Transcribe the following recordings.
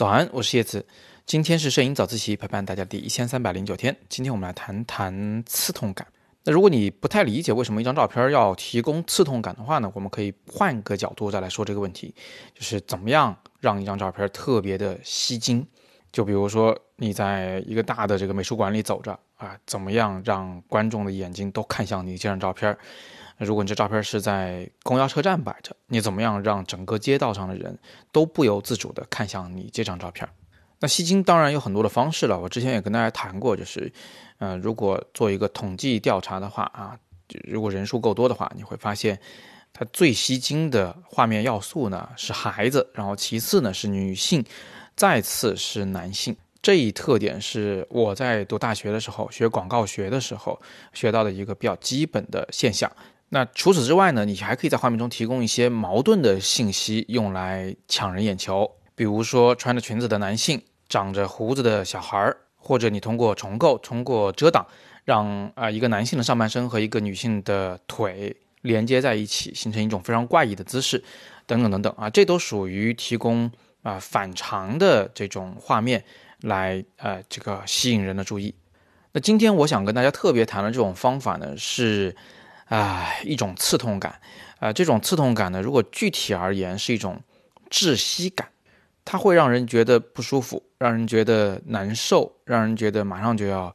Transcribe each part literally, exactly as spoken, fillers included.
早安，我是叶子。今天是摄影早自习陪伴大家第一千三百零九天。今天我们来谈谈刺痛感。那如果你不太理解为什么一张照片要提供刺痛感的话呢，我们可以换个角度再来说这个问题，就是怎么样让一张照片特别的吸睛。就比如说你在一个大的这个美术馆里走着啊，怎么样让观众的眼睛都看向你这张照片。如果你这照片是在公交车站摆着，你怎么样让整个街道上的人都不由自主的看向你这张照片。那吸睛当然有很多的方式了，我之前也跟大家谈过，就是呃，如果做一个统计调查的话啊，如果人数够多的话，你会发现它最吸睛的画面要素呢是孩子，然后其次呢是女性，再次是男性。这一特点是我在读大学的时候学广告学的时候学到的一个比较基本的现象。那除此之外呢，你还可以在画面中提供一些矛盾的信息用来抢人眼球，比如说穿着裙子的男性，长着胡子的小孩，或者你通过重构通过遮挡让、呃、一个男性的上半身和一个女性的腿连接在一起，形成一种非常怪异的姿势等等等等啊，这都属于提供啊、呃、反常的这种画面来呃这个吸引人的注意。那今天我想跟大家特别谈的这种方法呢是啊、呃、一种刺痛感啊、呃、这种刺痛感呢，如果具体而言是一种窒息感，它会让人觉得不舒服，让人觉得难受，让人觉得马上就要啊、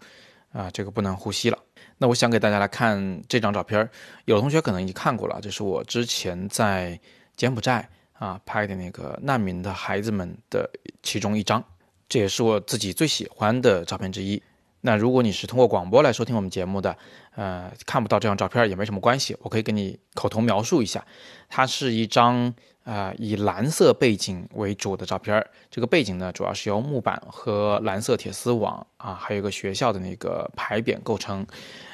呃、这个不能呼吸了。那我想给大家来看这张照片，有的同学可能已经看过了，这是我之前在柬埔寨啊拍的那个难民的孩子们的其中一张，这也是我自己最喜欢的照片之一。那如果你是通过广播来收听我们节目的，呃，看不到这张照片也没什么关系，我可以给你口头描述一下。它是一张呃以蓝色背景为主的照片，这个背景呢主要是由木板和蓝色铁丝网啊，还有一个学校的那个牌匾构成。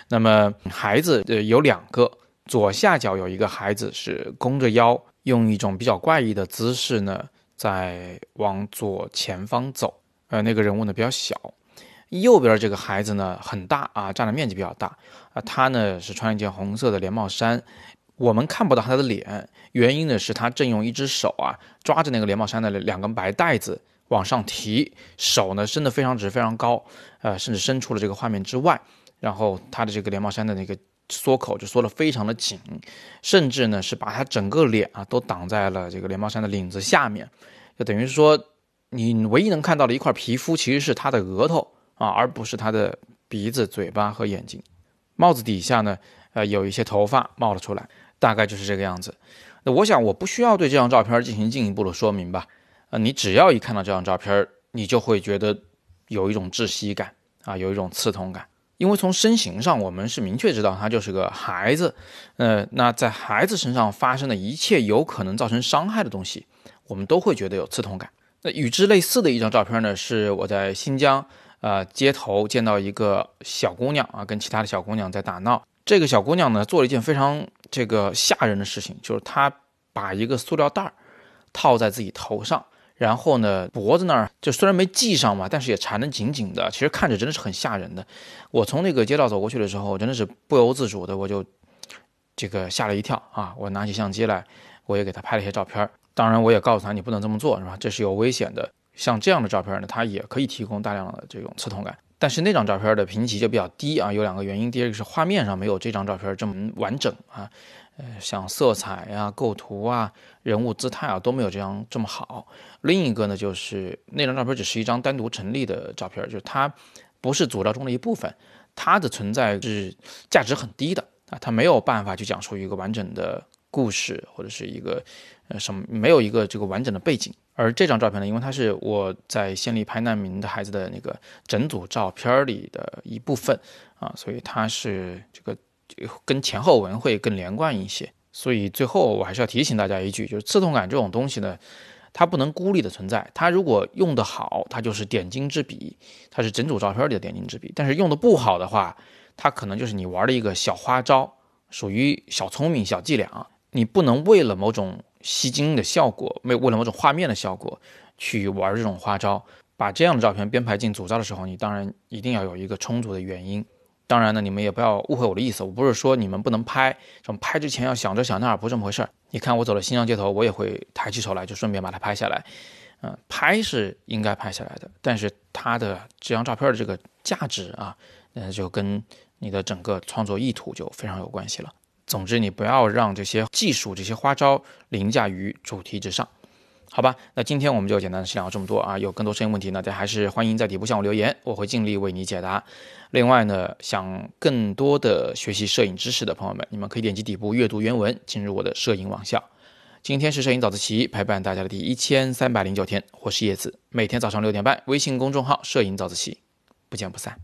那么孩子、呃、有两个，左下角有一个孩子是弓着腰，用一种比较怪异的姿势呢，在往左前方走。呃，那个人物呢比较小。右边这个孩子呢很大啊，占的面积比较大啊，他呢是穿一件红色的连帽衫，我们看不到他的脸，原因呢是他正用一只手啊抓着那个连帽衫的两根白带子往上提，手呢伸得非常直非常高，呃，甚至伸出了这个画面之外，然后他的这个连帽衫的那个缩口就缩得非常的紧，甚至呢是把他整个脸啊都挡在了这个连帽衫的领子下面，就等于说你唯一能看到的一块皮肤其实是他的额头啊，而不是他的鼻子、嘴巴和眼睛。帽子底下呢，呃，有一些头发冒了出来，大概就是这个样子。那我想我不需要对这张照片进行进一步的说明吧，呃，你只要一看到这张照片，你就会觉得有一种窒息感啊，有一种刺痛感。因为从身形上我们是明确知道他就是个孩子，呃，那在孩子身上发生的一切有可能造成伤害的东西，我们都会觉得有刺痛感。那与之类似的一张照片呢，是我在新疆呃，街头见到一个小姑娘啊，跟其他的小姑娘在打闹。这个小姑娘呢，做了一件非常这个吓人的事情，就是她把一个塑料袋套在自己头上，然后呢，脖子那儿就虽然没系上嘛，但是也缠得紧紧的。其实看着真的是很吓人的。我从那个街道走过去的时候，真的是不由自主的，我就这个吓了一跳啊！我拿起相机来，我也给她拍了一些照片。当然，我也告诉她你不能这么做，是吧？这是有危险的。像这样的照片呢，它也可以提供大量的这种刺痛感，但是那张照片的评级就比较低啊，有两个原因，第一个是画面上没有这张照片这么完整啊，呃，像色彩啊、构图啊、人物姿态啊都没有这样这么好。另一个呢，就是那张照片只是一张单独成立的照片，就是它不是组照中的一部分，它的存在是价值很低的啊，它没有办法去讲述一个完整的故事或者是一个呃什么，没有一个这个完整的背景。而这张照片呢，因为它是我在县里拍难民的孩子的那个整组照片里的一部分啊，所以它是这个跟前后文会更连贯一些。所以最后我还是要提醒大家一句，就是刺痛感这种东西呢，它不能孤立的存在，它如果用得好，它就是点睛之笔，它是整组照片里的点睛之笔，但是用得不好的话，它可能就是你玩的一个小花招，属于小聪明、小伎俩。你不能为了某种吸睛的效果，为了某种画面的效果去玩这种花招。把这样的照片编排进组照的时候，你当然一定要有一个充足的原因。当然呢，你们也不要误会我的意思，我不是说你们不能拍，什么拍之前要想这想那，不是这么回事。你看我走到新疆街头，我也会抬起手来就顺便把它拍下来，嗯、呃，拍是应该拍下来的，但是它的这张照片的这个价值啊，呃，就跟你的整个创作意图就非常有关系了。总之，你不要让这些技术、这些花招凌驾于主题之上，好吧？那今天我们就简单细聊这么多啊。有更多摄影问题呢，大家还是欢迎在底部向我留言，我会尽力为你解答。另外呢，想更多的学习摄影知识的朋友们，你们可以点击底部阅读原文，进入我的摄影网校。今天是摄影早自习陪伴大家的第一千三百零九天，我是叶子，每天早上六点半，微信公众号“摄影早自习”，不见不散。